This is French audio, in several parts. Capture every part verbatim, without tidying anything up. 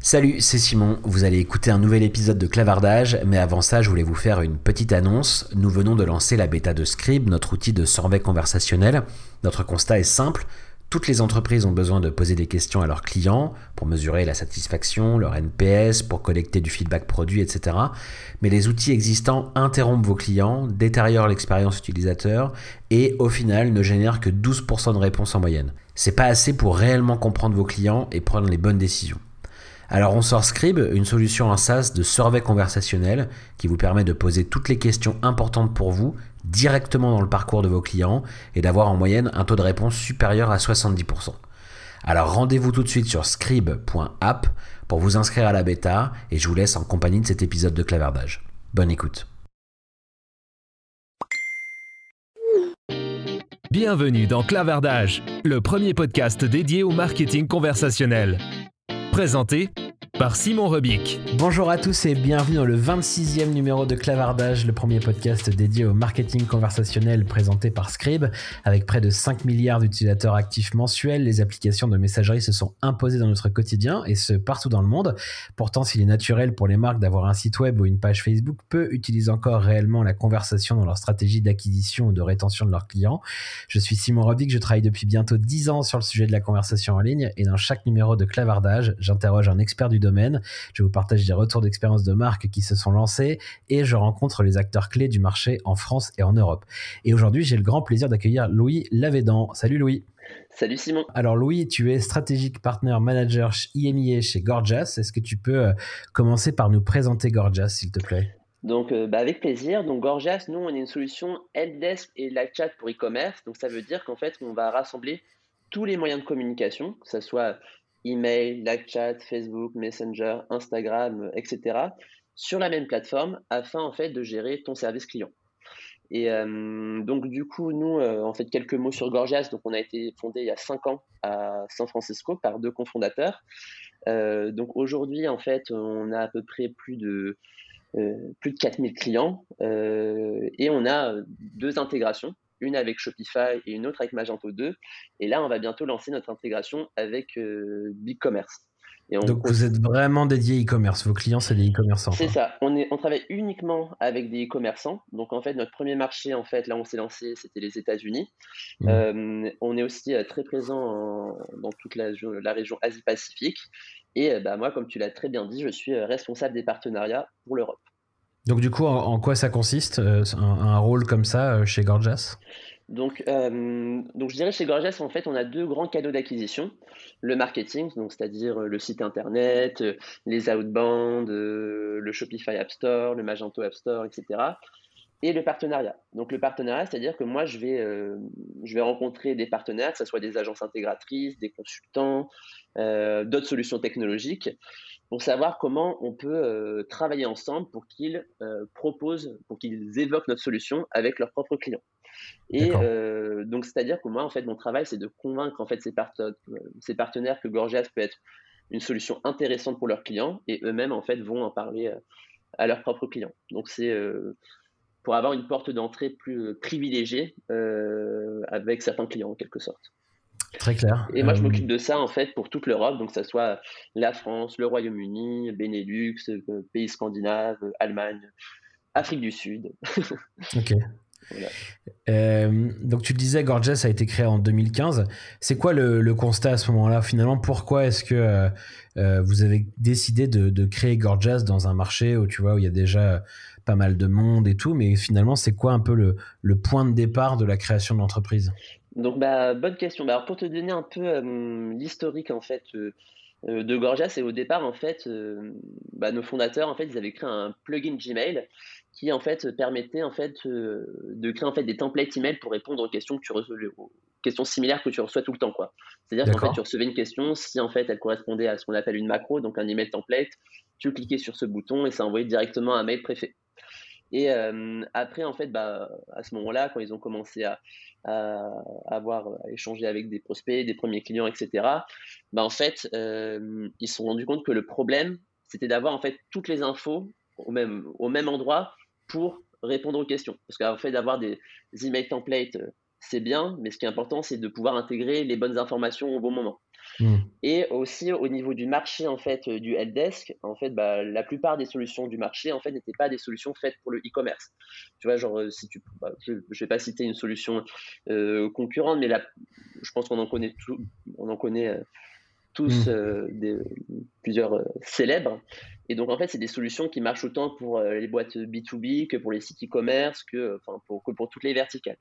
Salut, c'est Simon, vous allez écouter un nouvel épisode de Clavardage, mais avant ça je voulais vous faire une petite annonce. Nous venons de lancer la bêta de Scrib, notre outil de survey conversationnel. Notre constat est simple, toutes les entreprises ont besoin de poser des questions à leurs clients pour mesurer la satisfaction, leur N P S, pour collecter du feedback produit, et cetera. Mais les outils existants interrompent vos clients, détériorent l'expérience utilisateur et au final ne génèrent que douze pour cent de réponses en moyenne. C'est pas assez pour réellement comprendre vos clients et prendre les bonnes décisions. Alors on sort Scrib, une solution en SaaS de survey conversationnel qui vous permet de poser toutes les questions importantes pour vous directement dans le parcours de vos clients et d'avoir en moyenne un taux de réponse supérieur à soixante-dix pour cent. Alors rendez-vous tout de suite sur scrib point app pour vous inscrire à la bêta et je vous laisse en compagnie de cet épisode de Clavardage. Bonne écoute. Bienvenue dans Clavardage, le premier podcast dédié au marketing conversationnel. Présenté par Simon Rubik. Bonjour à tous et bienvenue dans le vingt-sixième numéro de Clavardage, le premier podcast dédié au marketing conversationnel présenté par Scrib. Avec près de cinq milliards d'utilisateurs actifs mensuels, les applications de messagerie se sont imposées dans notre quotidien et ce partout dans le monde. Pourtant, s'il est naturel pour les marques d'avoir un site web ou une page Facebook, peu utilisent encore réellement la conversation dans leur stratégie d'acquisition ou de rétention de leurs clients. Je suis Simon Rubik, je travaille depuis bientôt dix ans sur le sujet de la conversation en ligne et dans chaque numéro de Clavardage, j'interroge un expert du domaine, je vous partage des retours d'expérience de marques qui se sont lancées et je rencontre les acteurs clés du marché en France et en Europe. Et aujourd'hui, j'ai le grand plaisir d'accueillir Louis Lavédan. Salut Louis. Salut Simon. Alors Louis, tu es Strategic Partner Manager I M I A chez Gorgias. Est-ce que tu peux commencer par nous présenter Gorgias, s'il te plaît ? Donc, euh, bah avec plaisir. Donc, Gorgias, nous, on est une solution helpdesk et live chat pour e-commerce. Donc, ça veut dire qu'en fait, on va rassembler tous les moyens de communication, que ce soit email, live chat, Facebook, Messenger, Instagram, et cetera sur la même plateforme afin en fait de gérer ton service client. Et euh, donc du coup, nous, euh, en fait, quelques mots sur Gorgias. Donc on a été fondé il y a cinq ans à San Francisco par deux cofondateurs. Euh, donc aujourd'hui, en fait, on a à peu près plus de, euh, plus de quatre mille clients euh, et on a deux intégrations. Une avec Shopify et une autre avec Magento deux. Et là, on va bientôt lancer notre intégration avec euh, BigCommerce. Et on... Donc, vous êtes vraiment dédié e-commerce. Vos clients, c'est des e-commerçants. C'est ça. On, est, on travaille uniquement avec des e-commerçants. Donc, en fait, notre premier marché, en fait, là, on s'est lancé, c'était les États-Unis. Mmh. Euh, on est aussi euh, très présent en, dans toute la, la région Asie-Pacifique. Et euh, bah, moi, comme tu l'as très bien dit, je suis euh, responsable des partenariats pour l'Europe. Donc du coup, en quoi ça consiste, un, un rôle comme ça chez Gorgias ? Donc, euh, donc je dirais chez Gorgias, en fait, on a deux grands canaux d'acquisition. Le marketing, donc c'est-à-dire le site internet, les outbound, le Shopify App Store, le Magento App Store, et cetera. Et le partenariat. Donc le partenariat, c'est-à-dire que moi, je vais, euh, je vais rencontrer des partenaires, que ce soit des agences intégratrices, des consultants, euh, d'autres solutions technologiques, pour savoir comment on peut euh, travailler ensemble pour qu'ils euh, proposent, pour qu'ils évoquent notre solution avec leurs propres clients. Et euh, donc, c'est-à-dire que moi, en fait, mon travail, c'est de convaincre en fait ces, part- ces partenaires que Gorgias peut être une solution intéressante pour leurs clients et eux-mêmes, en fait, vont en parler euh, à leurs propres clients. Donc, c'est euh, pour avoir une porte d'entrée plus privilégiée euh, avec certains clients, en quelque sorte. Très clair. Et moi, je m'occupe de ça en fait pour toute l'Europe, donc que ce soit la France, le Royaume-Uni, Benelux, pays scandinaves, Allemagne, Afrique du Sud. Ok. Voilà. Euh, donc, tu le disais, Gorgias a été créé en deux mille quinze. C'est quoi le, le constat à ce moment-là finalement ? Pourquoi est-ce que euh, vous avez décidé de, de créer Gorgias dans un marché où tu vois où il y a déjà pas mal de monde et tout, mais finalement, c'est quoi un peu le, le point de départ de la création de l'entreprise ? Donc, bah, bonne question. Bah, alors, pour te donner un peu euh, l'historique en fait euh, de Gorgias, c'est au départ en fait, euh, bah, nos fondateurs en fait, ils avaient créé un plugin Gmail qui en fait permettait en fait euh, de créer en fait des templates email pour répondre aux questions que tu reçois, aux questions similaires que tu reçois tout le temps, quoi. C'est-à-dire qu'en fait, tu recevais une question, si en fait elle correspondait à ce qu'on appelle une macro, donc un email template, tu cliquais sur ce bouton et ça envoyait directement un mail préfet. Et euh, après, en fait, bah, à ce moment-là, quand ils ont commencé à, à avoir à échanger avec des prospects, des premiers clients, et cetera, bah, en fait, euh, ils se sont rendus compte que le problème, c'était d'avoir en fait toutes les infos au même, au même endroit pour répondre aux questions. Parce qu'en fait, d'avoir des email templates c'est bien, mais ce qui est important, c'est de pouvoir intégrer les bonnes informations au bon moment. Mmh. Et aussi, au niveau du marché, en fait, du helpdesk, en fait, bah, la plupart des solutions du marché, en fait, n'étaient pas des solutions faites pour le e-commerce. Tu vois, genre, si tu, bah, je ne vais pas citer une solution euh, concurrente, mais là, je pense qu'on en connaît tout, on en connaît euh, tous euh, des, plusieurs euh, célèbres. Et donc, en fait, c'est des solutions qui marchent autant pour euh, les boîtes B deux B que pour les sites e-commerce, que, enfin, pour, que pour toutes les verticales.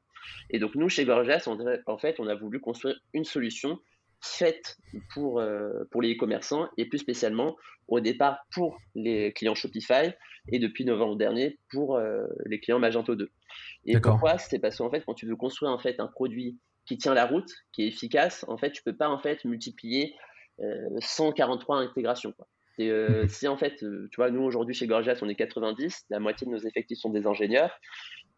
Et donc, nous, chez Gorgias, on, en fait, on a voulu construire une solution faite pour, euh, pour les e-commerçants et plus spécialement, au départ, pour les clients Shopify et depuis novembre dernier, pour euh, les clients Magento deux. Et D'accord. pourquoi ? C'est parce qu'en fait, quand tu veux construire en fait, un produit qui tient la route, qui est efficace, en fait, tu ne peux pas en fait, multiplier Euh, cent quarante-trois intégrations. Quoi. Et, euh, si en fait, euh, tu vois, nous aujourd'hui chez Gorgias, on est quatre-vingt-dix, la moitié de nos effectifs sont des ingénieurs.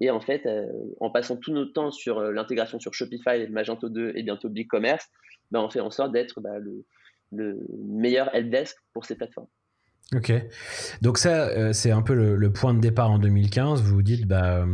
Et en fait, euh, en passant tout notre temps sur euh, l'intégration sur Shopify, Magento deux et bientôt BigCommerce, bah, on fait en sorte d'être bah, le, le meilleur helpdesk pour ces plateformes. Ok, donc ça euh, c'est un peu le, le point de départ en deux mille quinze. Vous vous dites bah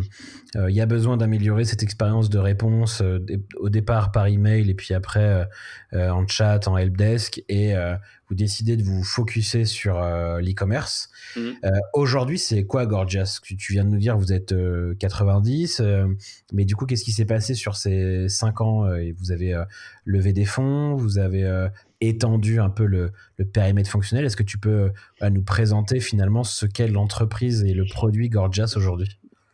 il euh, y a besoin d'améliorer cette expérience de réponse euh, au départ par email et puis après euh, en chat, en helpdesk et euh, vous décidez de vous focuser sur euh, l'e-commerce. Mmh. Euh, aujourd'hui c'est quoi Gorgias ? Tu viens de nous dire vous êtes euh, quatre-vingt-dix, euh, mais du coup qu'est-ce qui s'est passé sur ces cinq ans euh, et vous avez euh, levé des fonds, vous avez euh, étendu un peu le, le périmètre fonctionnel. Est-ce que tu peux bah, nous présenter finalement ce qu'est l'entreprise et le produit Gorgias aujourd'hui ?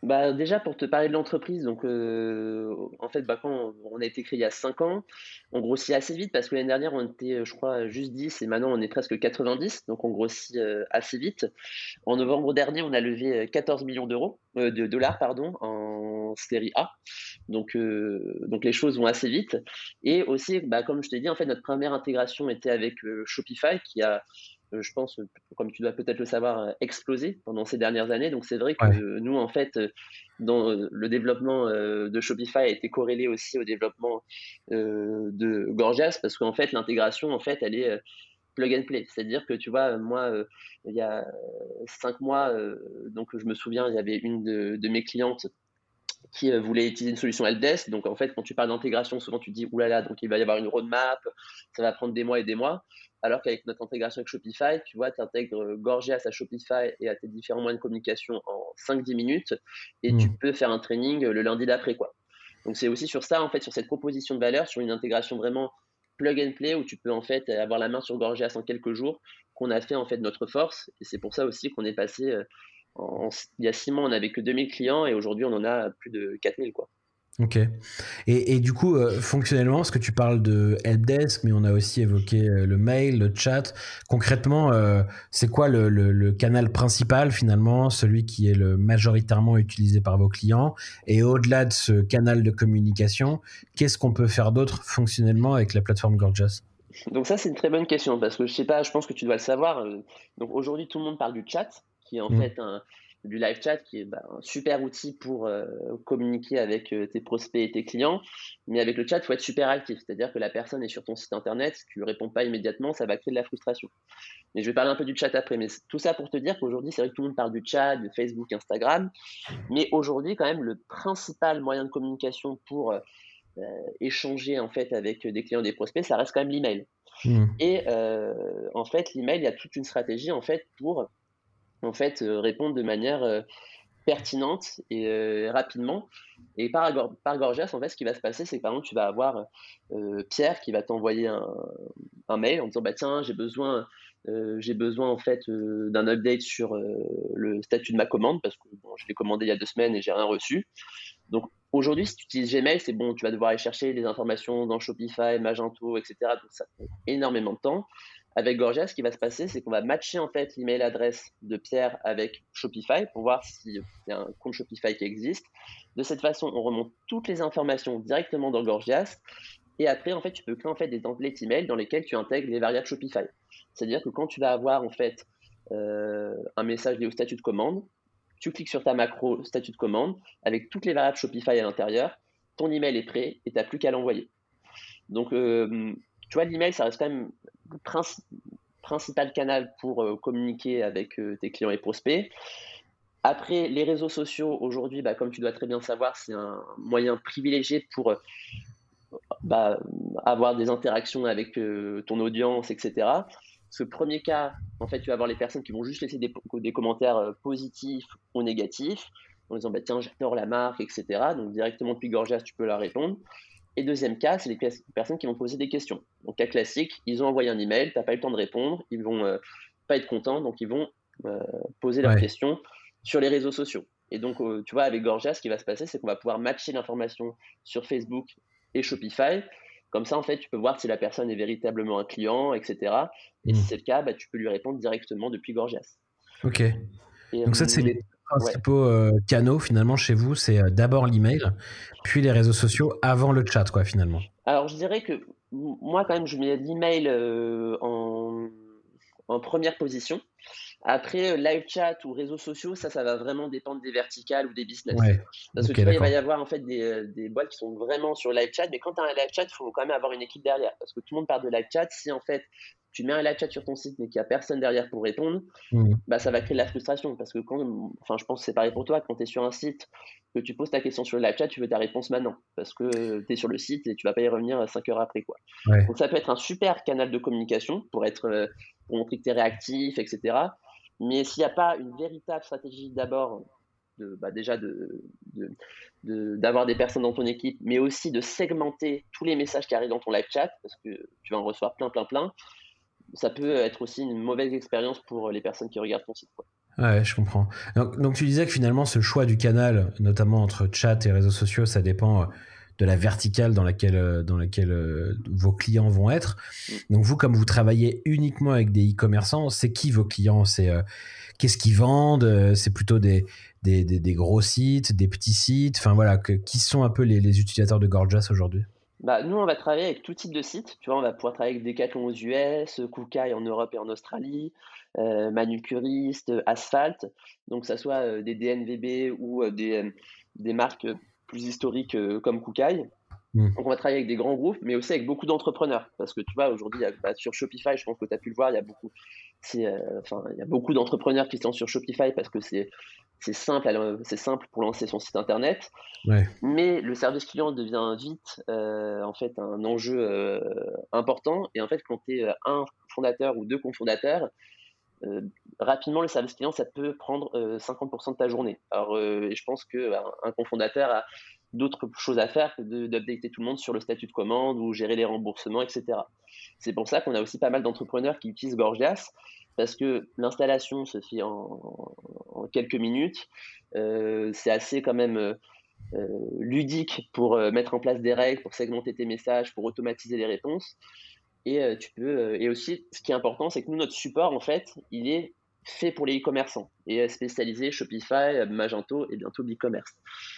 Bah, déjà, pour te parler de l'entreprise, donc, euh, en fait, bah, quand on a été créé il y a cinq ans, on grossit assez vite parce que l'année dernière, on était, je crois, juste dix et maintenant, on est presque quatre-vingt-dix, donc on grossit euh, assez vite. En novembre dernier, on a levé quatorze millions d'euros, euh, de dollars pardon, en série A, donc, euh, donc les choses vont assez vite. Et aussi, bah, comme je t'ai dit, en fait, notre première intégration était avec euh, Shopify qui a... je pense, comme tu dois peut-être le savoir, explosé pendant ces dernières années. Donc, c'est vrai que ouais. nous, en fait, dans le développement de Shopify a été corrélé aussi au développement de Gorgias parce qu'en fait, l'intégration, en fait, elle est plug and play. C'est-à-dire que, tu vois, moi, il y a cinq mois, donc je me souviens, il y avait une de, de mes clientes qui euh, voulait utiliser une solution helpdesk. Donc, en fait, quand tu parles d'intégration, souvent, tu te dis « oulala, donc il va y avoir une roadmap, ça va prendre des mois et des mois ». Alors qu'avec notre intégration avec Shopify, tu vois, tu intègres Gorgias à Shopify et à tes différents moyens de communication en cinq à dix minutes et mmh. tu peux faire un training le lundi d'après, quoi. Donc, c'est aussi sur ça, en fait, sur cette proposition de valeur, sur une intégration vraiment plug and play où tu peux, en fait, avoir la main sur Gorgias en quelques jours qu'on a fait, en fait, notre force. Et c'est pour ça aussi qu'on est passé… Euh, En, il y a six mois, on n'avait que deux mille clients et aujourd'hui, on en a plus de quatre mille. Quoi. Ok. Et, et du coup, euh, fonctionnellement, parce que tu parles de helpdesk, mais on a aussi évoqué euh, le mail, le chat. Concrètement, euh, c'est quoi le, le, le canal principal finalement, celui qui est le majoritairement utilisé par vos clients ? Et au-delà de ce canal de communication, qu'est-ce qu'on peut faire d'autre fonctionnellement avec la plateforme Gorgias ? Donc ça, c'est une très bonne question parce que je sais pas, je pense que tu dois le savoir. Donc aujourd'hui, tout le monde parle du chat. Qui est en mmh. fait un, du live chat, qui est bah, un super outil pour euh, communiquer avec euh, tes prospects et tes clients. Mais avec le chat, il faut être super actif. C'est-à-dire que la personne est sur ton site internet, si tu ne réponds pas immédiatement, ça va créer de la frustration. Mais je vais parler un peu du chat après. Mais tout ça pour te dire qu'aujourd'hui, c'est vrai que tout le monde parle du chat, de Facebook, Instagram. Mais aujourd'hui, quand même, le principal moyen de communication pour euh, euh, échanger en fait, avec des clients et des prospects, ça reste quand même l'email. Mmh. Et euh, en fait, l'email, il y a toute une stratégie en fait, pour... en fait, euh, répondre de manière euh, pertinente et euh, rapidement. Et par, par Gorgias, en fait, ce qui va se passer, c'est que par exemple, tu vas avoir euh, Pierre qui va t'envoyer un, un mail en disant bah, « Tiens, j'ai besoin, euh, j'ai besoin en fait, euh, d'un update sur euh, le statut de ma commande parce que bon, je l'ai commandé il y a deux semaines et j'ai rien reçu. » Donc aujourd'hui, si tu utilises Gmail, c'est bon, tu vas devoir aller chercher les informations dans Shopify, Magento, et cetera. Donc ça prend énormément de temps. Avec Gorgias, ce qui va se passer, c'est qu'on va matcher en fait l'email adresse de Pierre avec Shopify pour voir s'il y a un compte Shopify qui existe. De cette façon, on remonte toutes les informations directement dans Gorgias. Et après, en fait, tu peux créer en fait, des templates email dans lesquels tu intègres les variables Shopify. C'est-à-dire que quand tu vas avoir en fait, euh, un message lié au statut de commande, tu cliques sur ta macro statut de commande avec toutes les variables Shopify à l'intérieur. Ton email est prêt et tu n'as plus qu'à l'envoyer. Donc, euh, tu vois, l'email, ça reste quand même... principal canal pour euh, communiquer avec euh, tes clients et prospects. Après, les réseaux sociaux, aujourd'hui, bah, comme tu dois très bien le savoir, c'est un moyen privilégié pour bah, avoir des interactions avec euh, ton audience, et cetera. Ce premier cas, en fait, tu vas avoir les personnes qui vont juste laisser des, des commentaires positifs ou négatifs, en disant bah, « tiens, j'adore la marque », et cetera. Donc, directement depuis Gorgias, tu peux leur répondre. Et deuxième cas, c'est les personnes qui vont poser des questions. Donc, cas classique, ils ont envoyé un email, tu n'as pas eu le temps de répondre, ils ne vont euh, pas être contents, donc ils vont euh, poser leurs ouais. questions sur les réseaux sociaux. Et donc, euh, tu vois, avec Gorgias, ce qui va se passer, c'est qu'on va pouvoir matcher l'information sur Facebook et Shopify. Comme ça, en fait, tu peux voir si la personne est véritablement un client, et cetera. Et mmh. si c'est le cas, bah, tu peux lui répondre directement depuis Gorgias. Ok. Et, donc, ça, c'est les... principaux ouais. euh, canaux finalement chez vous, c'est euh, d'abord l'email, puis les réseaux sociaux avant le chat quoi finalement. Alors je dirais que moi quand même je mets l'email euh, en, en première position. Après live chat ou réseaux sociaux, ça ça va vraiment dépendre des verticales ou des business. Ouais. Parce okay, que tu vois, il va y avoir en fait des, des boîtes qui sont vraiment sur live chat, mais quand tu as un live chat, il faut quand même avoir une équipe derrière parce que tout le monde parle de live chat. Si en fait tu mets un live chat sur ton site mais qu'il n'y a personne derrière pour répondre, mmh. bah, ça va créer de la frustration. Parce que quand, enfin, je pense que c'est pareil pour toi, quand tu es sur un site, que tu poses ta question sur le live chat, tu veux ta réponse maintenant. Parce que tu es sur le site et tu ne vas pas y revenir cinq heures après. Quoi. Ouais. Donc ça peut être un super canal de communication pour, être, pour montrer que tu es réactif, et cetera. Mais s'il n'y a pas une véritable stratégie d'abord, de, bah, déjà de, de, de, d'avoir des personnes dans ton équipe, mais aussi de segmenter tous les messages qui arrivent dans ton live chat, parce que tu vas en recevoir plein, plein, plein. Ça peut être aussi une mauvaise expérience pour les personnes qui regardent ton site. Quoi. Ouais, je comprends. Donc, donc, tu disais que finalement, ce choix du canal, notamment entre chat et réseaux sociaux, ça dépend de la verticale dans laquelle, dans laquelle vos clients vont être. Donc, vous, comme vous travaillez uniquement avec des e-commerçants, c'est qui vos clients ? C'est euh, qu'est-ce qu'ils vendent ? C'est plutôt des, des, des, des gros sites, des petits sites ? Enfin, voilà, que, qui sont un peu les, les utilisateurs de Gorgias aujourd'hui ? Bah, nous, on va travailler avec tout type de site. Tu vois, on va pouvoir travailler avec Decathlon aux U S, Kookaï en Europe et en Australie, euh, manucuriste, Asphalt. Donc, que ça soit euh, des D N V B ou euh, des, euh, des marques plus historiques euh, comme Kookaï. Mmh. Donc, on va travailler avec des grands groupes, mais aussi avec beaucoup d'entrepreneurs. Parce que tu vois, aujourd'hui, y a, bah, sur Shopify, je pense que tu as pu le voir, il y a beaucoup, c'est, euh, enfin, y a beaucoup d'entrepreneurs qui se lancent sur Shopify parce que c'est... C'est simple, c'est simple pour lancer son site internet, ouais. mais le service client devient vite euh, en fait un enjeu euh, important. Et en fait, quand tu es un fondateur ou deux cofondateurs, euh, rapidement le service client ça peut prendre euh, cinquante pour cent de ta journée. Alors, euh, je pense que un, un cofondateur a d'autres choses à faire que de, d'updater tout le monde sur le statut de commande ou gérer les remboursements, et cetera. C'est pour ça qu'on a aussi pas mal d'entrepreneurs qui utilisent Gorgias. Parce que l'installation se fait en, en quelques minutes. Euh, c'est assez quand même euh, ludique pour euh, mettre en place des règles, pour segmenter tes messages, pour automatiser les réponses. Et, euh, tu peux, euh, et aussi, ce qui est important, c'est que nous, notre support, en fait, il est fait pour les e-commerçants et spécialisé Shopify, Magento et bientôt BigCommerce.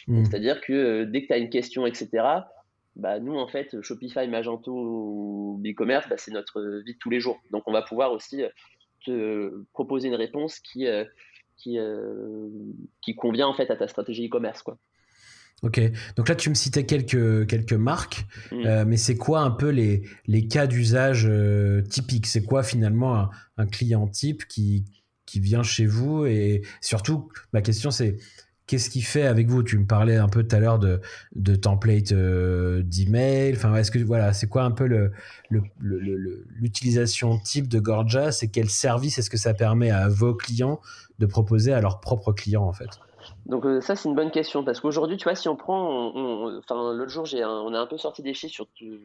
Mmh. Donc, c'est-à-dire que euh, dès que tu as une question, et cetera, bah, nous, en fait, Shopify, Magento ou BigCommerce, bah, c'est notre vie de tous les jours. Donc, on va pouvoir aussi... Euh, te proposer une réponse qui, euh, qui, euh, qui convient en fait à ta stratégie e-commerce. Quoi. Ok, donc là tu me citais quelques, quelques marques, mmh. euh, mais c'est quoi un peu les, les cas d'usage euh, typiques ? C'est quoi finalement un, un client type qui, qui vient chez vous ? Et surtout, ma question c'est qu'est-ce qu'il fait avec vous ? Tu me parlais un peu tout à l'heure de, de template euh, d'email. Enfin, est-ce que voilà, c'est quoi un peu le, le, le, le, l'utilisation type de Gorgias et quel service est-ce que ça permet à vos clients de proposer à leurs propres clients en fait ? Donc euh, ça c'est une bonne question parce qu'aujourd'hui tu vois si on prend, enfin l'autre jour j'ai un, on a un peu sorti des chiffres sur tout,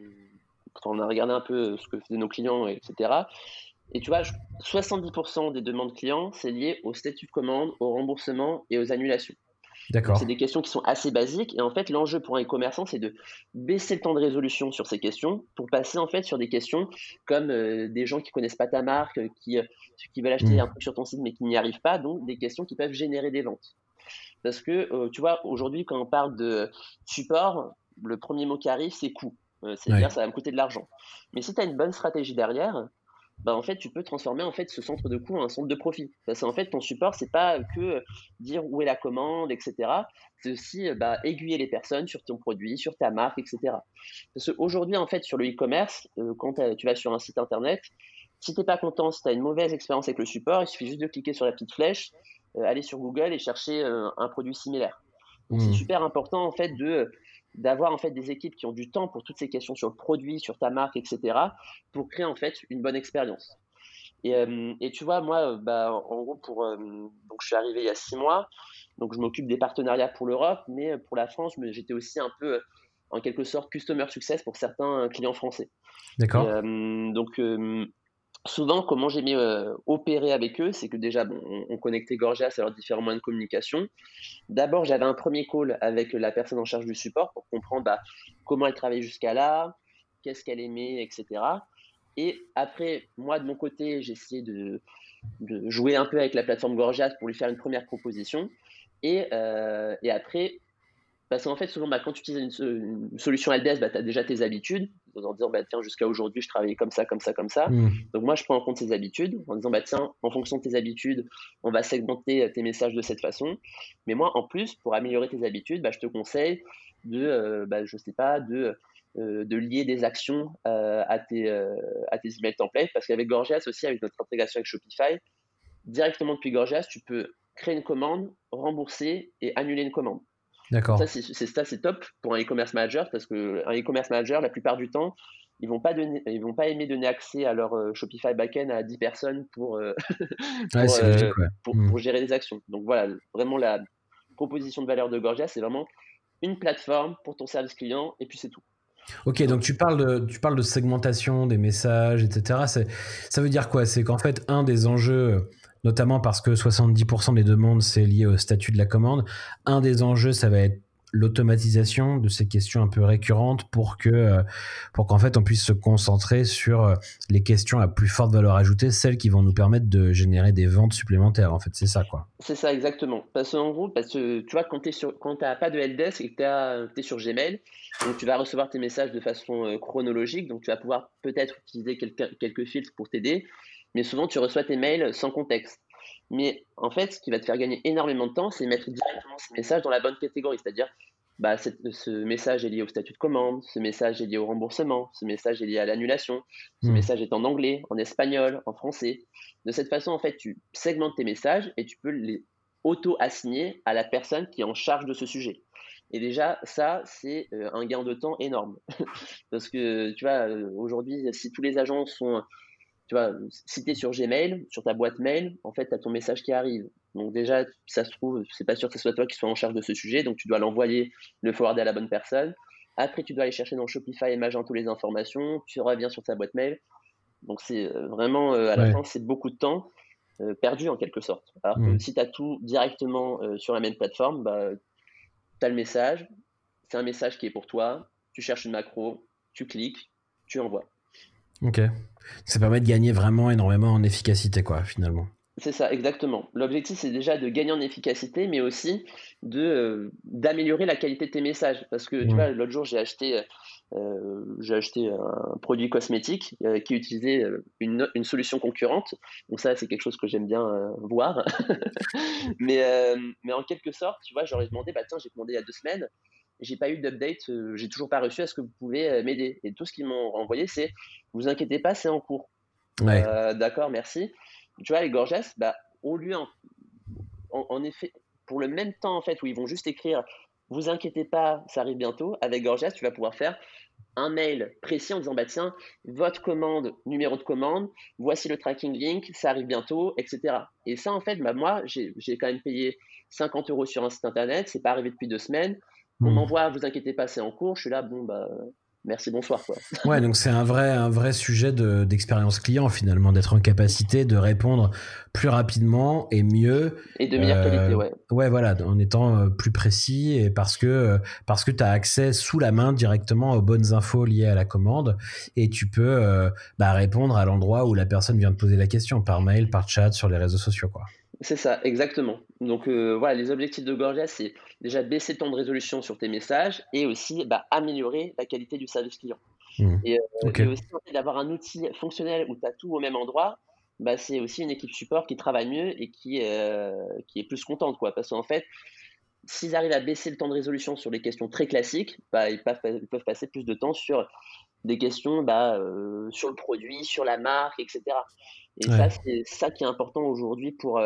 quand on a regardé un peu ce que faisaient nos clients et cetera. Et tu vois, soixante-dix pour cent des demandes clients c'est lié au statut de commande, au remboursement et aux annulations. D'accord. Donc, c'est des questions qui sont assez basiques et en fait l'enjeu pour un e-commerçant c'est de baisser le temps de résolution sur ces questions pour passer en fait sur des questions comme euh, des gens qui connaissent pas ta marque, euh, qui, euh, qui veulent acheter mmh. un truc sur ton site mais qui n'y arrivent pas, donc des questions qui peuvent générer des ventes. Parce que euh, tu vois aujourd'hui quand on parle de support, le premier mot qui arrive c'est coût, euh, c'est-à-dire ouais. ça va me coûter de l'argent. Mais si tu as une bonne stratégie derrière, bah en fait, tu peux transformer en fait, ce centre de coût en un centre de profit. Parce qu'en fait, ton support, ce n'est pas que dire où est la commande, et cetera. C'est aussi bah, aiguiller les personnes sur ton produit, sur ta marque, et cetera. Parce qu'aujourd'hui, en fait, sur le e-commerce, euh, quand tu vas sur un site internet, si tu n'es pas content, si tu as une mauvaise expérience avec le support, il suffit juste de cliquer sur la petite flèche. euh, aller sur Google et chercher euh, un produit similaire. Donc, mmh. c'est super important en fait de d'avoir en fait des équipes qui ont du temps pour toutes ces questions sur le produit, sur ta marque, et cetera, pour créer en fait une bonne expérience. Et, euh, et tu vois, moi, bah, en gros, pour euh, donc je suis arrivé il y a six mois, donc je m'occupe des partenariats pour l'Europe, mais pour la France, j'étais aussi un peu en quelque sorte customer success pour certains clients français. D'accord. Et, euh, donc euh, souvent, comment j'aimais euh, opérer avec eux, c'est que déjà, bon, on, on connectait Gorgias à leurs différents moyens de communication. D'abord, j'avais un premier call avec la personne en charge du support pour comprendre bah, comment elle travaillait jusqu'à là, qu'est-ce qu'elle aimait, et cetera. Et après, moi, de mon côté, j'ai essayé de, de jouer un peu avec la plateforme Gorgias pour lui faire une première proposition. Et, euh, et après, parce qu'en fait, souvent, bah, quand tu utilises une, une solution helpdesk, bah, tu as déjà tes habitudes, en disant, bah, tiens, jusqu'à aujourd'hui, je travaillais comme ça, comme ça, comme ça. Mmh. Donc, moi, je prends en compte tes habitudes, en disant, bah, tiens, en fonction de tes habitudes, on va segmenter tes messages de cette façon. Mais moi, en plus, pour améliorer tes habitudes, bah, je te conseille de, euh, bah, je sais pas, de... Euh, de lier des actions euh, à, tes, euh, à tes emails templates, parce qu'avec Gorgias aussi, avec notre intégration avec Shopify, directement depuis Gorgias, tu peux créer une commande, rembourser et annuler une commande. D'accord. Ça, c'est, c'est, ça, c'est top pour un e-commerce manager, parce qu'un e-commerce manager, la plupart du temps, ils vont pas donner, ils vont pas aimer donner accès à leur euh, Shopify backend à dix personnes pour, euh, pour, ouais, c'est euh, logique, ouais. pour, mmh. pour gérer les actions. Donc voilà, vraiment la proposition de valeur de Gorgias, c'est vraiment une plateforme pour ton service client, et puis c'est tout. Ok, donc tu parles de, tu parles de segmentation des messages, et cetera. C'est, ça veut dire quoi ? C'est qu'en fait, un des enjeux, notamment parce que soixante-dix pour cent des demandes, c'est lié au statut de la commande, un des enjeux, ça va être l'automatisation de ces questions un peu récurrentes pour, que, pour qu'en fait, on puisse se concentrer sur les questions à plus forte valeur ajoutée, celles qui vont nous permettre de générer des ventes supplémentaires. En fait, c'est ça, quoi. C'est ça, exactement. Parce qu'en gros, parce que, tu vois, quand tu n'as pas de helpdesk et que tu es sur Gmail, donc tu vas recevoir tes messages de façon chronologique, donc tu vas pouvoir peut-être utiliser quelques, quelques filtres pour t'aider, mais souvent tu reçois tes mails sans contexte. Mais en fait, ce qui va te faire gagner énormément de temps, c'est mettre directement ces messages dans la bonne catégorie, c'est-à-dire bah, cette, ce message est lié au statut de commande, ce message est lié au remboursement, ce message est lié à l'annulation, ce mmh. message est en anglais, en espagnol, en français. De cette façon, en fait, tu segmentes tes messages et tu peux les auto-assigner à la personne qui est en charge de ce sujet. Et déjà, ça, c'est un gain de temps énorme. Parce que, tu vois, aujourd'hui, si tous les agents sont, tu vois, cités sur Gmail, sur ta boîte mail, en fait, tu as ton message qui arrive. Donc déjà, ça se trouve, c'est pas sûr que ce soit toi qui sois en charge de ce sujet, donc tu dois l'envoyer, le forwarder à la bonne personne. Après, tu dois aller chercher dans Shopify et Magento les informations, tu reviens sur ta boîte mail. Donc c'est vraiment, à la ouais. fin, c'est beaucoup de temps perdu en quelque sorte. Alors mmh. que si tu as tout directement sur la même plateforme, bah, tu as le message, c'est un message qui est pour toi, tu cherches une macro, tu cliques, tu envoies. Ok. Ça permet de gagner vraiment énormément en efficacité, quoi, finalement. C'est ça, exactement. L'objectif, c'est déjà de gagner en efficacité, mais aussi de, euh, d'améliorer la qualité de tes messages. Parce que, mmh. tu vois, l'autre jour, j'ai acheté, euh, j'ai acheté un produit cosmétique euh, qui utilisait une, une solution concurrente. Donc ça, c'est quelque chose que j'aime bien euh, voir. mais, euh, mais en quelque sorte, tu vois, j'aurais demandé, bah tiens, j'ai commandé il y a deux semaines, j'ai pas eu d'update, euh, j'ai toujours pas reçu, est-ce que vous pouvez euh, m'aider ? Et tout ce qu'ils m'ont envoyé, c'est, vous inquiétez pas, c'est en cours. Ouais. Euh, d'accord, merci. Tu vois, les Gorgias, bah, au lieu, en, en, en effet, pour le même temps, en fait, où ils vont juste écrire « Vous inquiétez pas, ça arrive bientôt », avec Gorgias, tu vas pouvoir faire un mail précis en disant bah, « Tiens, votre commande, numéro de commande, voici le tracking link, ça arrive bientôt, et cetera » Et ça, en fait, bah, moi, j'ai, j'ai quand même payé cinquante euros sur un site internet, c'est pas arrivé depuis deux semaines, on m'envoie « Vous inquiétez pas, c'est en cours », je suis là « Bon, bah… » Merci, bonsoir. Quoi. Ouais, donc c'est un vrai, un vrai sujet de, d'expérience client finalement, d'être en capacité de répondre plus rapidement et mieux. Et de meilleure euh, qualité, ouais. Ouais, voilà, en étant plus précis et parce que, parce que tu as accès sous la main directement aux bonnes infos liées à la commande et tu peux euh, bah, répondre à l'endroit où la personne vient de poser la question, par mail, par chat, sur les réseaux sociaux, quoi. C'est ça, exactement. Donc euh, voilà, les objectifs de Gorgias, c'est déjà baisser le temps de résolution sur tes messages et aussi bah, améliorer la qualité du service client. Mmh. Et, euh, okay. et aussi d'avoir un outil fonctionnel où tu as tout au même endroit, bah, c'est aussi une équipe support qui travaille mieux et qui, euh, qui est plus contente, quoi. Parce qu'en fait, s'ils arrivent à baisser le temps de résolution sur les questions très classiques, bah, ils, peuvent, ils peuvent passer plus de temps sur des questions bah, euh, sur le produit, sur la marque, et cetera. Et ouais. ça, c'est ça qui est important aujourd'hui pour,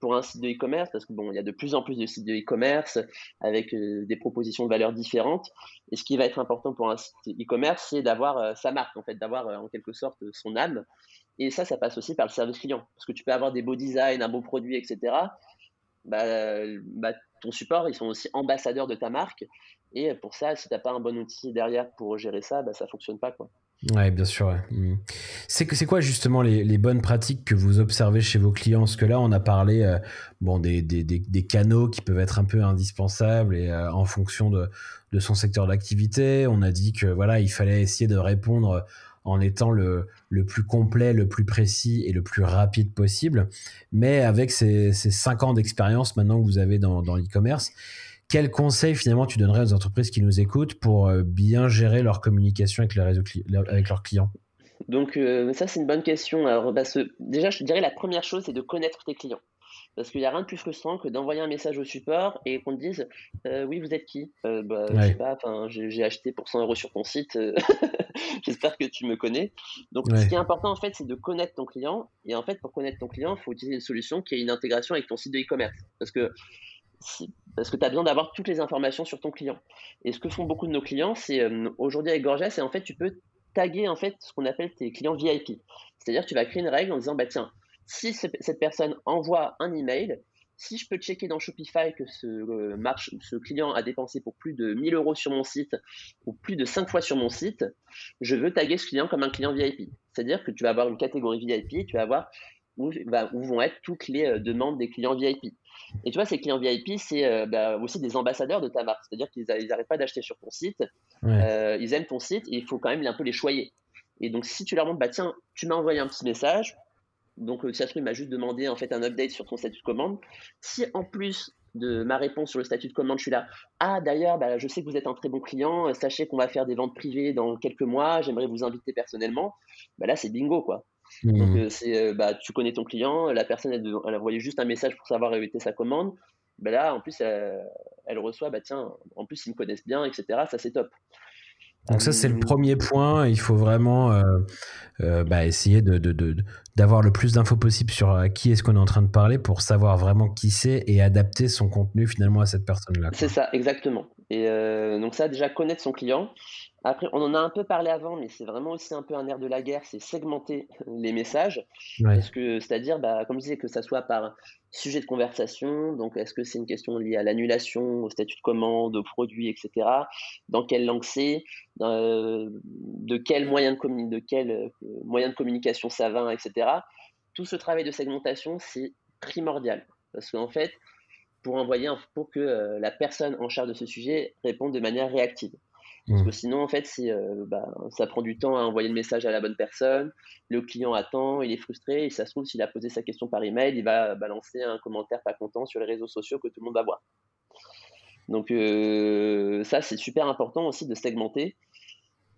pour un site de e-commerce, parce que bon, il y a de plus en plus de sites de e-commerce avec euh, des propositions de valeurs différentes. Et ce qui va être important pour un site e-commerce, c'est d'avoir euh, sa marque, en fait, d'avoir euh, en quelque sorte euh, son âme. Et ça, ça passe aussi par le service client, parce que tu peux avoir des beaux designs, un beau produit, et cetera. Bah, bah, ton support, ils sont aussi ambassadeurs de ta marque. Et pour ça, si tu n'as pas un bon outil derrière pour gérer ça, bah, ça ne fonctionne pas, quoi. Ouais, bien sûr. Ouais. C'est, que, c'est quoi justement les, les bonnes pratiques que vous observez chez vos clients? Parce que là, on a parlé euh, bon, des, des, des, des canaux qui peuvent être un peu indispensables et euh, en fonction de, de son secteur d'activité. On a dit que voilà, il fallait essayer de répondre en étant le, le plus complet, le plus précis et le plus rapide possible. Mais avec ces, ces cinq ans d'expérience maintenant que vous avez dans, dans l'e-commerce, quel conseil finalement tu donnerais aux entreprises qui nous écoutent pour bien gérer leur communication avec, les réseaux, avec leurs clients? Donc euh, ça, c'est une bonne question. Alors, bah, ce, déjà, je dirais la première chose, c'est de connaître tes clients. Parce qu'il n'y a rien de plus frustrant que d'envoyer un message au support et qu'on te dise euh, oui, vous êtes qui euh, bah, ouais. Je sais pas, j'ai, j'ai acheté pour cent euros sur ton site, j'espère que tu me connais. Donc ouais. Ce qui est important en fait, c'est de connaître ton client. Et en fait, pour connaître ton client, il faut utiliser une solution qui ait une intégration avec ton site de e-commerce. Parce que si, parce que tu as besoin d'avoir toutes les informations sur ton client. Et ce que font beaucoup de nos clients, c'est euh, aujourd'hui avec Gorgias, c'est en fait tu peux taguer en fait, ce qu'on appelle tes clients V I P. C'est-à-dire que tu vas créer une règle en disant bah, tiens, si ce, cette personne envoie un email, si je peux checker dans Shopify que ce, euh, marche, ce client a dépensé pour plus de mille euros sur mon site ou plus de cinq fois sur mon site, je veux taguer ce client comme un client V I P. C'est-à-dire que tu vas avoir une catégorie V I P, tu vas avoir où, bah, où vont être toutes les euh, demandes des clients V I P. Et tu vois, ces clients V I P, c'est euh, bah, aussi des ambassadeurs de ta marque. C'est-à-dire qu'ils n'arrêtent pas d'acheter sur ton site, ouais. euh, ils aiment ton site et il faut quand même un peu les choyer. Et donc, si tu leur montres, bah, tiens, tu m'as envoyé un petit message, donc euh, Sassoui m'a juste demandé en fait, un update sur ton statut de commande. Si en plus de ma réponse sur le statut de commande, je suis là, ah d'ailleurs, bah, je sais que vous êtes un très bon client, sachez qu'on va faire des ventes privées dans quelques mois, j'aimerais vous inviter personnellement, bah, là c'est bingo quoi. Mmh. Donc, euh, c'est, euh, bah, tu connais ton client, la personne elle, elle a envoyé juste un message pour savoir éviter sa commande. Bah là, en plus, elle, elle reçoit, bah tiens, en plus, ils me connaissent bien, et cetera. Ça, c'est top. Donc, ça, c'est le premier point. Il faut vraiment euh, euh, bah, essayer de, de, de, d'avoir le plus d'infos possible sur euh, qui est-ce qu'on est en train de parler pour savoir vraiment qui c'est et adapter son contenu finalement à cette personne-là, quoi. C'est ça, exactement. Et euh, donc, ça, déjà, connaître son client. Après, on en a un peu parlé avant, mais c'est vraiment aussi un peu un nerf de la guerre, c'est segmenter les messages. Ouais. Parce que, c'est-à-dire, bah, comme je disais, que ça soit par sujet de conversation, donc est-ce que c'est une question liée à l'annulation, au statut de commande, au produit, et cetera. Dans quelle langue c'est, euh, de quel moyen de, communi- de quel, euh, moyen de communication ça va, et cetera. Tout ce travail de segmentation, c'est primordial. Parce qu'en fait, pour envoyer, pour que euh, la personne en charge de ce sujet réponde de manière réactive. Parce que sinon, en fait, c'est, euh, bah, ça prend du temps à envoyer le message à la bonne personne. Le client attend, il est frustré. Et ça se trouve, s'il a posé sa question par email, il va balancer un commentaire pas content sur les réseaux sociaux que tout le monde va voir. Donc, euh, ça, c'est super important aussi de segmenter.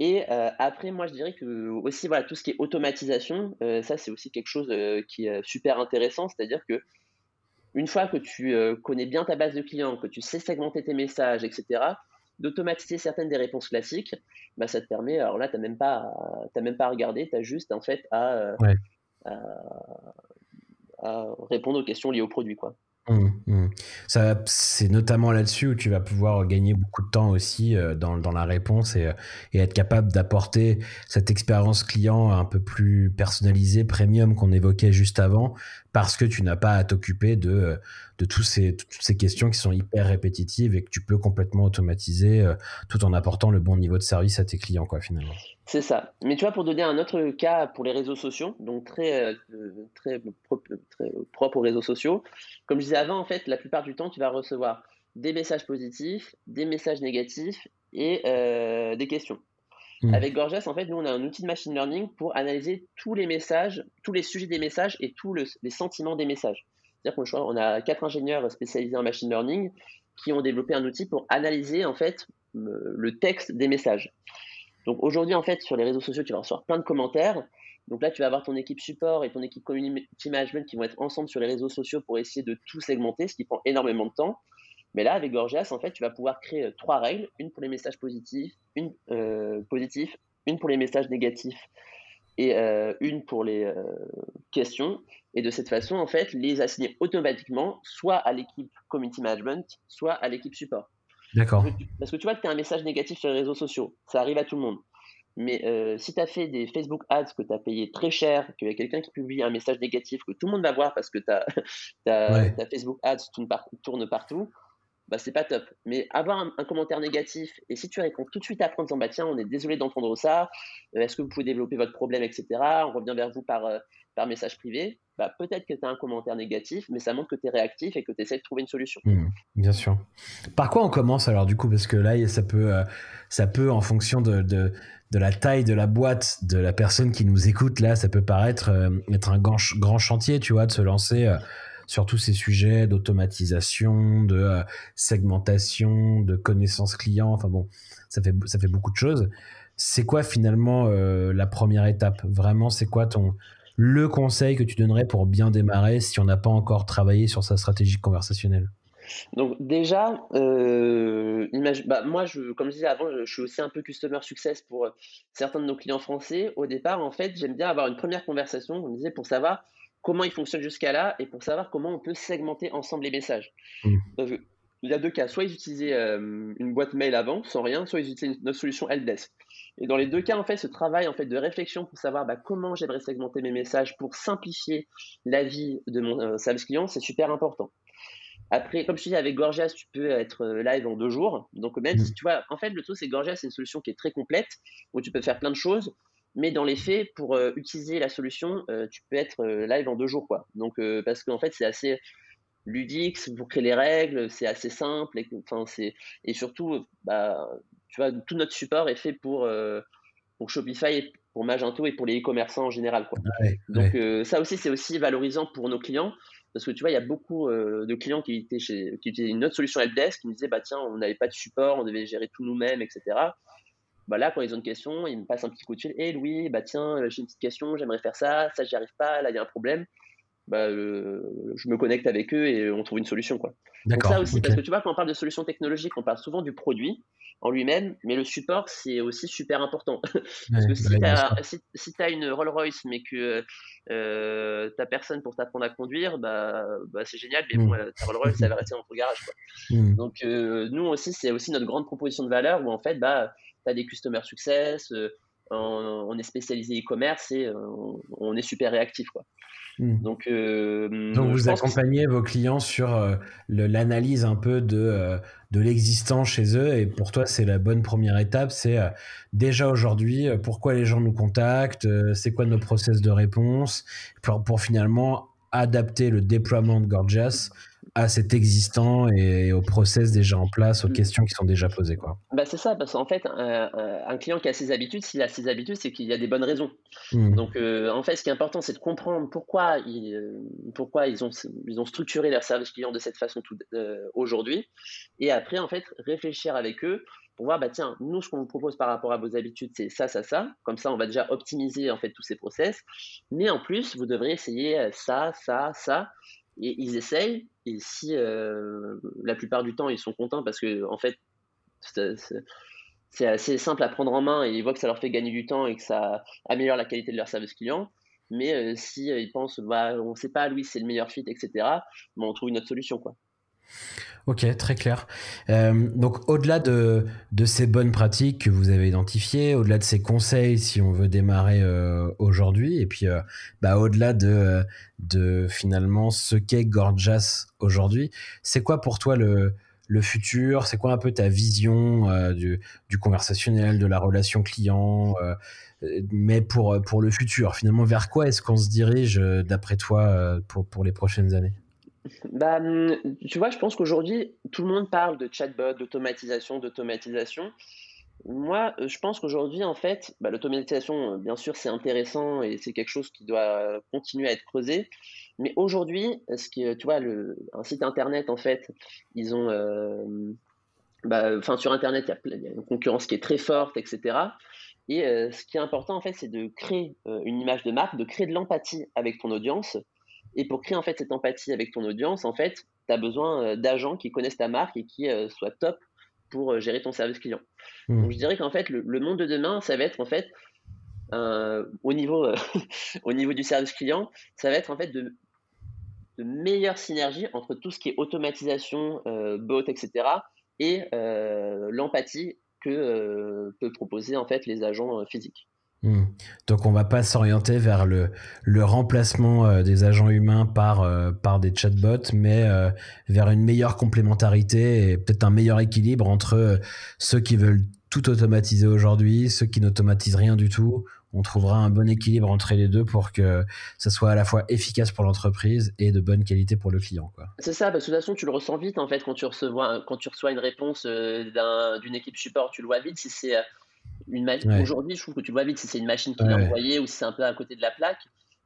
Et euh, après, moi, je dirais que aussi, voilà, tout ce qui est automatisation, euh, ça, c'est aussi quelque chose euh, qui est super intéressant. C'est-à-dire que une fois que tu euh, connais bien ta base de clients, que tu sais segmenter tes messages, et cetera, d'automatiser certaines des réponses classiques, bah ça te permet, alors là, tu n'as même, même pas à regarder, tu as juste en fait à, ouais. à, à répondre aux questions liées au produit, quoi. Mmh, mmh. Ça, c'est notamment là-dessus où tu vas pouvoir gagner beaucoup de temps aussi euh, dans, dans la réponse et, et être capable d'apporter cette expérience client un peu plus personnalisée, premium qu'on évoquait juste avant, parce que tu n'as pas à t'occuper de, de tous ces, toutes ces questions qui sont hyper répétitives et que tu peux complètement automatiser euh, tout en apportant le bon niveau de service à tes clients, quoi, finalement. C'est ça. Mais tu vois, pour donner un autre cas pour les réseaux sociaux, donc très, euh, très, propre, très propre aux réseaux sociaux, comme je disais avant, en fait, la plupart du temps, tu vas recevoir des messages positifs, des messages négatifs et euh, des questions. Mmh. Avec Gorgias, en fait, nous, on a un outil de machine learning pour analyser tous les messages, tous les sujets des messages et tous le, les sentiments des messages. C'est-à-dire qu'on a quatre ingénieurs spécialisés en machine learning qui ont développé un outil pour analyser, en fait, le texte des messages. Donc aujourd'hui, en fait, sur les réseaux sociaux, tu vas recevoir plein de commentaires. Donc là, tu vas avoir ton équipe support et ton équipe community management qui vont être ensemble sur les réseaux sociaux pour essayer de tout segmenter, ce qui prend énormément de temps. Mais là, avec Gorgias, en fait, tu vas pouvoir créer trois règles, une pour les messages positifs, une, euh, positifs, une pour les messages négatifs et euh, une pour les euh, questions. Et de cette façon, en fait, les assigner automatiquement soit à l'équipe community management, soit à l'équipe support. D'accord. Parce que tu vois que tu as un message négatif sur les réseaux sociaux, ça arrive à tout le monde. Mais euh, si tu as fait des Facebook ads que tu as payé très cher, qu'il y a quelqu'un qui publie un message négatif que tout le monde va voir parce que tu as ouais. Facebook ads tourne, par, tourne partout, bah, c'est pas top. Mais avoir un, un commentaire négatif, et si tu réponds tout de suite à prendre en bah tiens, on est désolé d'entendre ça, euh, est-ce que vous pouvez développer votre problème, et cetera. On revient vers vous par, euh, par message privé, bah, peut-être que tu as un commentaire négatif, mais ça montre que tu es réactif et que tu essaies de trouver une solution. Mmh, bien sûr. Par quoi on commence alors du coup? Parce que là, ça peut, euh, ça peut en fonction de, de, de la taille de la boîte, de la personne qui nous écoute, là, ça peut paraître euh, être un grand, grand chantier, tu vois, de se lancer... Euh, sur tous ces sujets d'automatisation, de euh, segmentation, de connaissance client, enfin bon, ça fait, ça fait beaucoup de choses. C'est quoi finalement euh, la première étape? Vraiment, c'est quoi ton, le conseil que tu donnerais pour bien démarrer si on n'a pas encore travaillé sur sa stratégie conversationnelle? Donc déjà, euh, imagine, bah moi, je, comme je disais avant, je, je suis aussi un peu customer success pour euh, certains de nos clients français. Au départ, en fait, j'aime bien avoir une première conversation, comme je disais, pour savoir comment ils fonctionnent jusqu'à là et pour savoir comment on peut segmenter ensemble les messages. Mmh. Donc, il y a deux cas, soit ils utilisaient euh, une boîte mail avant, sans rien, soit ils utilisaient notre solution helpdesk. Et dans les deux cas, en fait, ce travail en fait, de réflexion pour savoir bah, comment j'aimerais segmenter mes messages pour simplifier la vie de mon euh, service client, c'est super important. Après, comme je te dis, avec Gorgias, tu peux être live en deux jours. Donc même mmh. si tu vois, en fait, le truc, c'est que Gorgias, c'est une solution qui est très complète, où tu peux faire plein de choses. Mais dans les faits, pour euh, utiliser la solution, euh, tu peux être euh, live en deux jours, quoi. Donc, euh, parce qu'en fait, c'est assez ludique, vous créez les règles, c'est assez simple. Et, c'est... et surtout, bah, tu vois, tout notre support est fait pour, euh, pour Shopify, et pour Magento et pour les e-commerçants en général, quoi. Ouais, Donc, ouais. Euh, ça aussi, c'est aussi valorisant pour nos clients. Parce que tu vois, il y a beaucoup euh, de clients qui étaient chez, qui étaient une autre solution helpdesk qui me disaient, bah, tiens, on n'avait pas de support, on devait gérer tout nous-mêmes, et cetera. Bah là, quand ils ont une question, ils me passent un petit coup de fil. Hey Louis, bah tiens, j'ai une petite question, j'aimerais faire ça, ça j'y arrive pas, là il y a un problème. Bah, euh, je me connecte avec eux et on trouve une solution, quoi. D'accord. Donc ça aussi, okay. Parce que tu vois, quand on parle de solutions technologiques, on parle souvent du produit en lui-même, mais le support c'est aussi super important. Parce que si ouais, t'as, si, si t'as une Rolls-Royce mais que euh, t'as personne pour t'apprendre à conduire, bah, bah c'est génial, mais mmh. bon, ta Rolls-Royce ça va rester dans ton garage, quoi. Mmh. Donc euh, nous aussi, c'est aussi notre grande proposition de valeur où en fait, bah tu as des customer success, euh, on, on est spécialisé e-commerce et euh, on, on est super réactif, quoi. Mmh. Donc, euh, Donc vous accompagnez vos clients sur euh, le, l'analyse un peu de, euh, de l'existant chez eux, et pour toi c'est la bonne première étape, c'est euh, déjà aujourd'hui euh, pourquoi les gens nous contactent, euh, c'est quoi nos process de réponse pour, pour finalement adapter le déploiement de Gorgias à cet existant et au process déjà en place, aux questions qui sont déjà posées, quoi. Bah c'est ça, parce qu'en fait, euh, un client qui a ses habitudes, s'il a ses habitudes, c'est qu'il y a des bonnes raisons. Mmh. Donc, euh, en fait, ce qui est important, c'est de comprendre pourquoi ils, euh, pourquoi ils ont, ils ont structuré leur service client de cette façon tout, euh, aujourd'hui. Et après, en fait, réfléchir avec eux pour voir, bah tiens, nous, ce qu'on vous propose par rapport à vos habitudes, c'est ça, ça, ça. Comme ça, on va déjà optimiser, en fait, tous ces process. Mais en plus, vous devrez essayer ça, ça, ça. Et ils essayent, et si euh, la plupart du temps ils sont contents parce que en fait c'est, c'est assez simple à prendre en main et ils voient que ça leur fait gagner du temps et que ça améliore la qualité de leur service client. Mais euh, si euh, ils pensent bah, on ne sait pas, Louis c'est le meilleur fit, et cetera, bah, on trouve une autre solution, quoi. Ok, très clair. Euh, donc au-delà de, de ces bonnes pratiques que vous avez identifiées, au-delà de ces conseils si on veut démarrer euh, aujourd'hui, et puis euh, bah, au-delà de, de finalement ce qu'est Gorgias aujourd'hui, c'est quoi pour toi le, le futur? C'est quoi un peu ta vision euh, du, du conversationnel, de la relation client, euh, mais pour, pour le futur, finalement vers quoi est-ce qu'on se dirige d'après toi pour, pour les prochaines années? Bah, tu vois, je pense qu'aujourd'hui, tout le monde parle de chatbot, d'automatisation, d'automatisation. Moi, je pense qu'aujourd'hui, en fait, bah, l'automatisation, bien sûr, c'est intéressant et c'est quelque chose qui doit continuer à être creusé. Mais aujourd'hui, ce que, tu vois, le, un site internet, en fait, ils ont... Euh, bah, enfin, sur internet, il y, y a une concurrence qui est très forte, et cetera. Et euh, ce qui est important, en fait, c'est de créer euh, une image de marque, de créer de l'empathie avec ton audience. Et pour créer en fait cette empathie avec ton audience, en fait, tu as besoin d'agents qui connaissent ta marque et qui euh, soient top pour euh, gérer ton service client. Mmh. Donc je dirais qu'en fait, le, le monde de demain, ça va être en fait euh, au, niveau, euh, au niveau du service client, ça va être en fait de, de meilleures synergies entre tout ce qui est automatisation, euh, bot, et cetera et euh, l'empathie que euh, peuvent proposer en fait les agents euh, physiques. Mmh. Donc on ne va pas s'orienter vers le, le remplacement euh, des agents humains par, euh, par des chatbots, mais euh, vers une meilleure complémentarité et peut-être un meilleur équilibre entre euh, ceux qui veulent tout automatiser aujourd'hui, ceux qui n'automatisent rien du tout. On trouvera un bon équilibre entre les deux pour que ça soit à la fois efficace pour l'entreprise et de bonne qualité pour le client, quoi. C'est ça, parce que de toute façon, tu le ressens vite en fait, quand tu reçois, quand tu reçois une réponse d'un, d'une équipe support, tu le vois vite si c'est une ma- ouais. Aujourd'hui, je trouve que tu le vois vite si c'est une machine qui ouais. l'a envoyée ou si c'est un peu à côté de la plaque,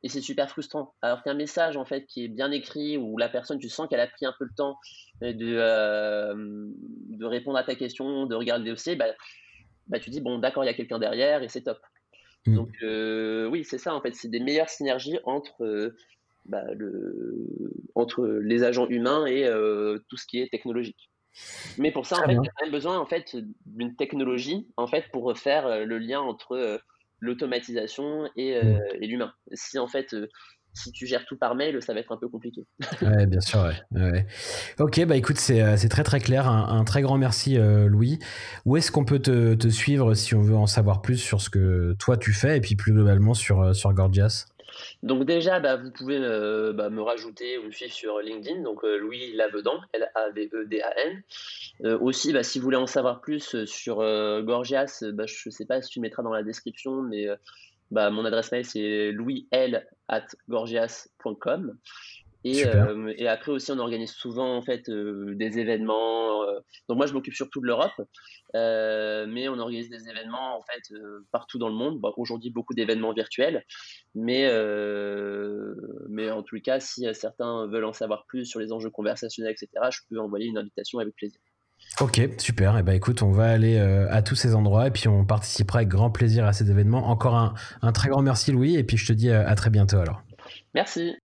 et c'est super frustrant. Alors qu'un message en fait qui est bien écrit, où la personne, tu sens qu'elle a pris un peu le temps de, euh, de répondre à ta question, de regarder le dossier, bah, bah, tu dis bon d'accord, il y a quelqu'un derrière et c'est top. Donc euh, oui, c'est ça en fait, c'est des meilleures synergies entre, euh, bah, le, entre les agents humains et euh, tout ce qui est technologique. Mais pour ça, en fait, on a quand même besoin en fait, d'une technologie en fait, pour faire le lien entre euh, l'automatisation et, euh, et l'humain. Si en fait... Euh, si tu gères tout par mail, ça va être un peu compliqué. Ouais, bien sûr. Ouais. Ouais. Ok, bah écoute, c'est, c'est très très clair. Un, un très grand merci, euh, Louis. Où est-ce qu'on peut te, te suivre si on veut en savoir plus sur ce que toi tu fais et puis plus globalement sur, sur Gorgias? Donc déjà, bah, vous pouvez euh, bah, me rajouter ou me suivre sur LinkedIn, donc euh, Louis Lavédan, L A V E D A N. Euh, aussi, bah, si vous voulez en savoir plus sur euh, Gorgias, bah, je ne sais pas si tu mettras dans la description, mais... Euh, Bah, mon adresse mail c'est louis l arobase gorgias point com et, euh, et après aussi on organise souvent en fait euh, des événements, euh, donc moi je m'occupe surtout de l'Europe, euh, mais on organise des événements en fait euh, partout dans le monde. Bon, aujourd'hui beaucoup d'événements virtuels, mais, euh, mais en tout cas si certains veulent en savoir plus sur les enjeux conversationnels, etc., je peux envoyer une invitation avec plaisir. Ok, super. Et eh ben écoute, on va aller euh, à tous ces endroits et puis on participera avec grand plaisir à ces événements. Encore un, un très grand merci, Louis, et puis je te dis à, à très bientôt alors. Merci.